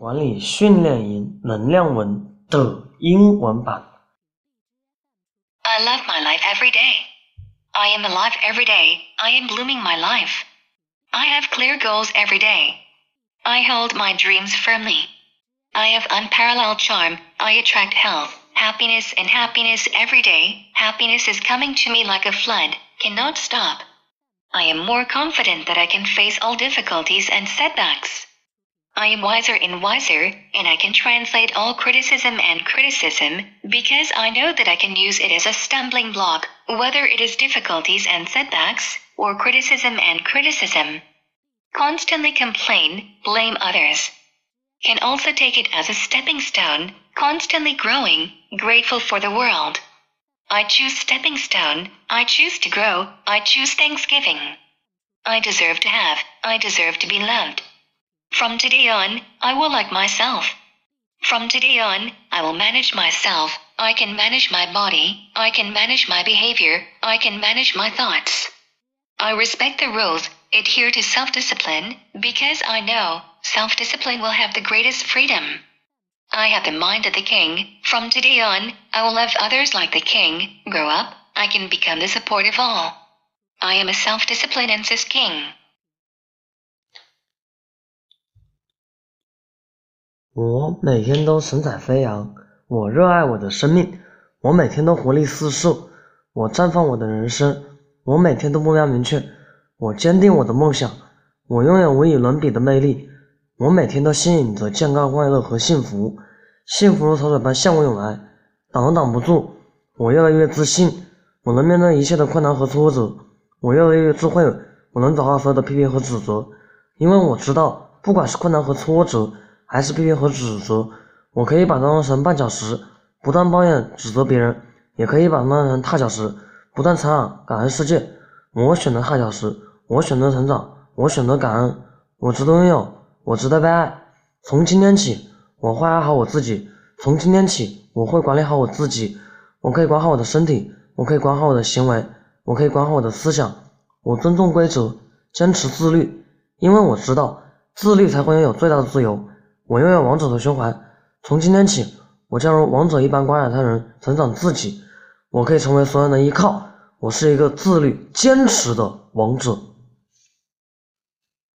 管理训练营能量文的英文版。I love my life every day. I am alive every day. I am blooming my life. I have clear goals every day. I hold my dreams firmly. I have unparalleled charm. I attract health, happiness, and happiness every day. Happiness is coming to me like a flood, cannot stop. I am more confident that I can face all difficulties and setbacks.I am wiser and wiser, and I can translate all criticism and criticism, because I know that I can use it as a stumbling block, whether it is difficulties and setbacks, or criticism and criticism. Constantly complain, blame others. Can also take it as a stepping stone, constantly growing, grateful for the world. I choose stepping stone, I choose to grow, I choose Thanksgiving. I deserve to have, I deserve to be loved.From today on, I will like myself. From today on, I will manage myself. I can manage my body. I can manage my behavior. I can manage my thoughts. I respect the rules, adhere to self-discipline, because I know self-discipline will have the greatest freedom. I have the mind of the king. From today on, I will love others like the king. Grow up, I can become the support of all. I am a self-disciplined and cis king.我每天都神采飞扬，我热爱我的生命，我每天都活力四射，我绽放我的人生，我每天都目标明确，我坚定我的梦想，我拥有无与伦比的魅力，我每天都吸引着健康、快乐和幸福，幸福如潮水般向我涌来，挡都挡不住，我越来越自信，我能面对一切的困难和挫折，我越来越智慧，我能转化所有的批评和指责，因为我知道，不管是困难和挫折还是批评和指责，我可以把它当成绊脚石，不断抱怨指责别人，也可以把它当成踏脚石，不断成长感恩世界。我选择踏脚石，我选择成长，我选择感恩，我值得拥有，我值得被爱。从今天起，我会爱好我自己，从今天起，我会管理好我自己，我可以管好我的身体，我可以管好我的行为，我可以管好我的思想，我尊重规则，坚持自律，因为我知道自律才会拥有最大的自由。我拥有王者的胸怀，从今天起，我将如王者一般关爱他人，成长自己，我可以成为所有人的依靠，我是一个自律坚持的王者。